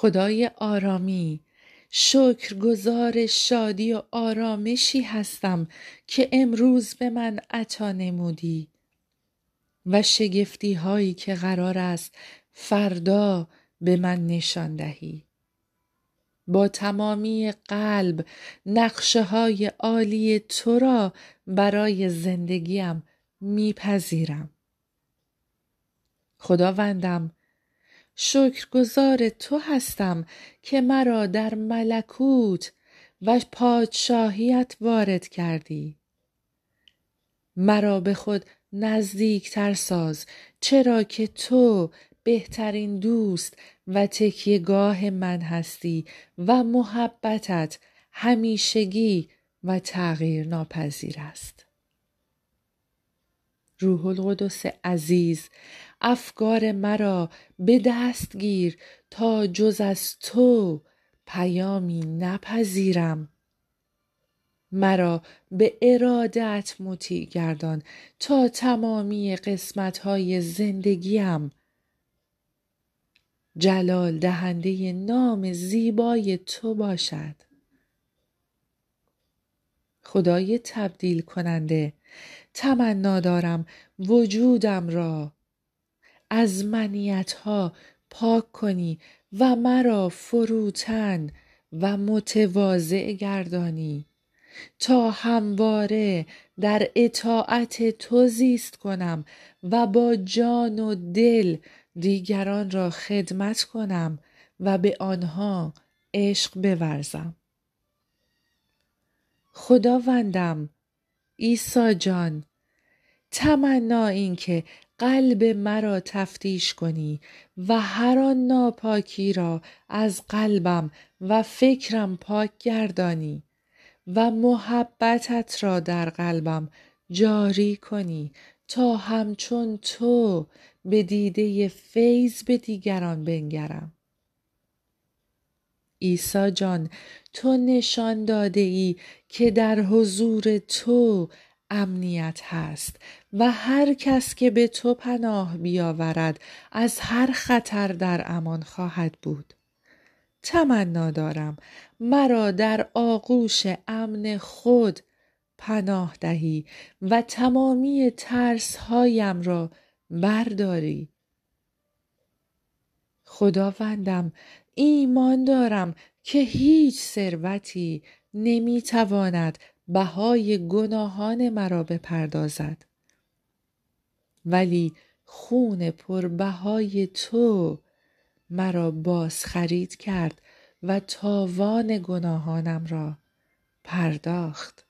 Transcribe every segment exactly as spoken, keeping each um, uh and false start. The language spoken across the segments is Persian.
خدای آرامی، شکرگزار شادی و آرامشی هستم که امروز به من عطا نمودی و شگفتی هایی که قرار است فردا به من نشان دهی. با تمامی قلب نقشه های عالی تو را برای زندگیم میپذیرم. خداوندم، شکرگزار تو هستم که مرا در ملکوت و پادشاهیت وارد کردی. مرا به خود نزدیکتر ساز، چرا که تو بهترین دوست و تکیه‌گاه من هستی و محبتت همیشگی و تغییر ناپذیر است. روح القدس عزیز، افکار مرا به دست گیر تا جز از تو پیامی نپذیرم. مرا به ارادت مطیع گردان تا تمامی قسمت‌های زندگیم جلال دهنده نام زیبای تو باشد. خدای تبدیل کننده، تمنا دارم وجودم را از منیت‌ها پاک کنی و مرا فروتن و متواضع گردانی تا همواره در اطاعت تو زیست کنم و با جان و دل دیگران را خدمت کنم و به آنها عشق بورزم. خداوندم، عیسی جان، تمنا این که قلب مرا تفتیش کنی و هر آن ناپاکی را از قلبم و فکرم پاک گردانی و محبتت را در قلبم جاری کنی تا همچون تو به دیده فیض به دیگران بنگرم. عیسی جان، تو نشان داده ای که در حضور تو امنیت هست و هر کس که به تو پناه بیاورد از هر خطر در امان خواهد بود. تمنا دارم مرا در آغوش امن خود پناه دهی و تمامی ترس هایم را برداری. خداوندم، ایمان دارم که هیچ ثروتی نمیتواند بهای گناهان مرا بپردازد، ولی خون پربهای تو مرا بازخرید کرد و تاوان گناهانم را پرداخت.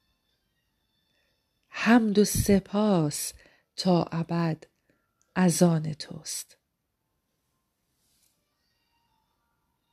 حمد و سپاس تا ابد از آن توست.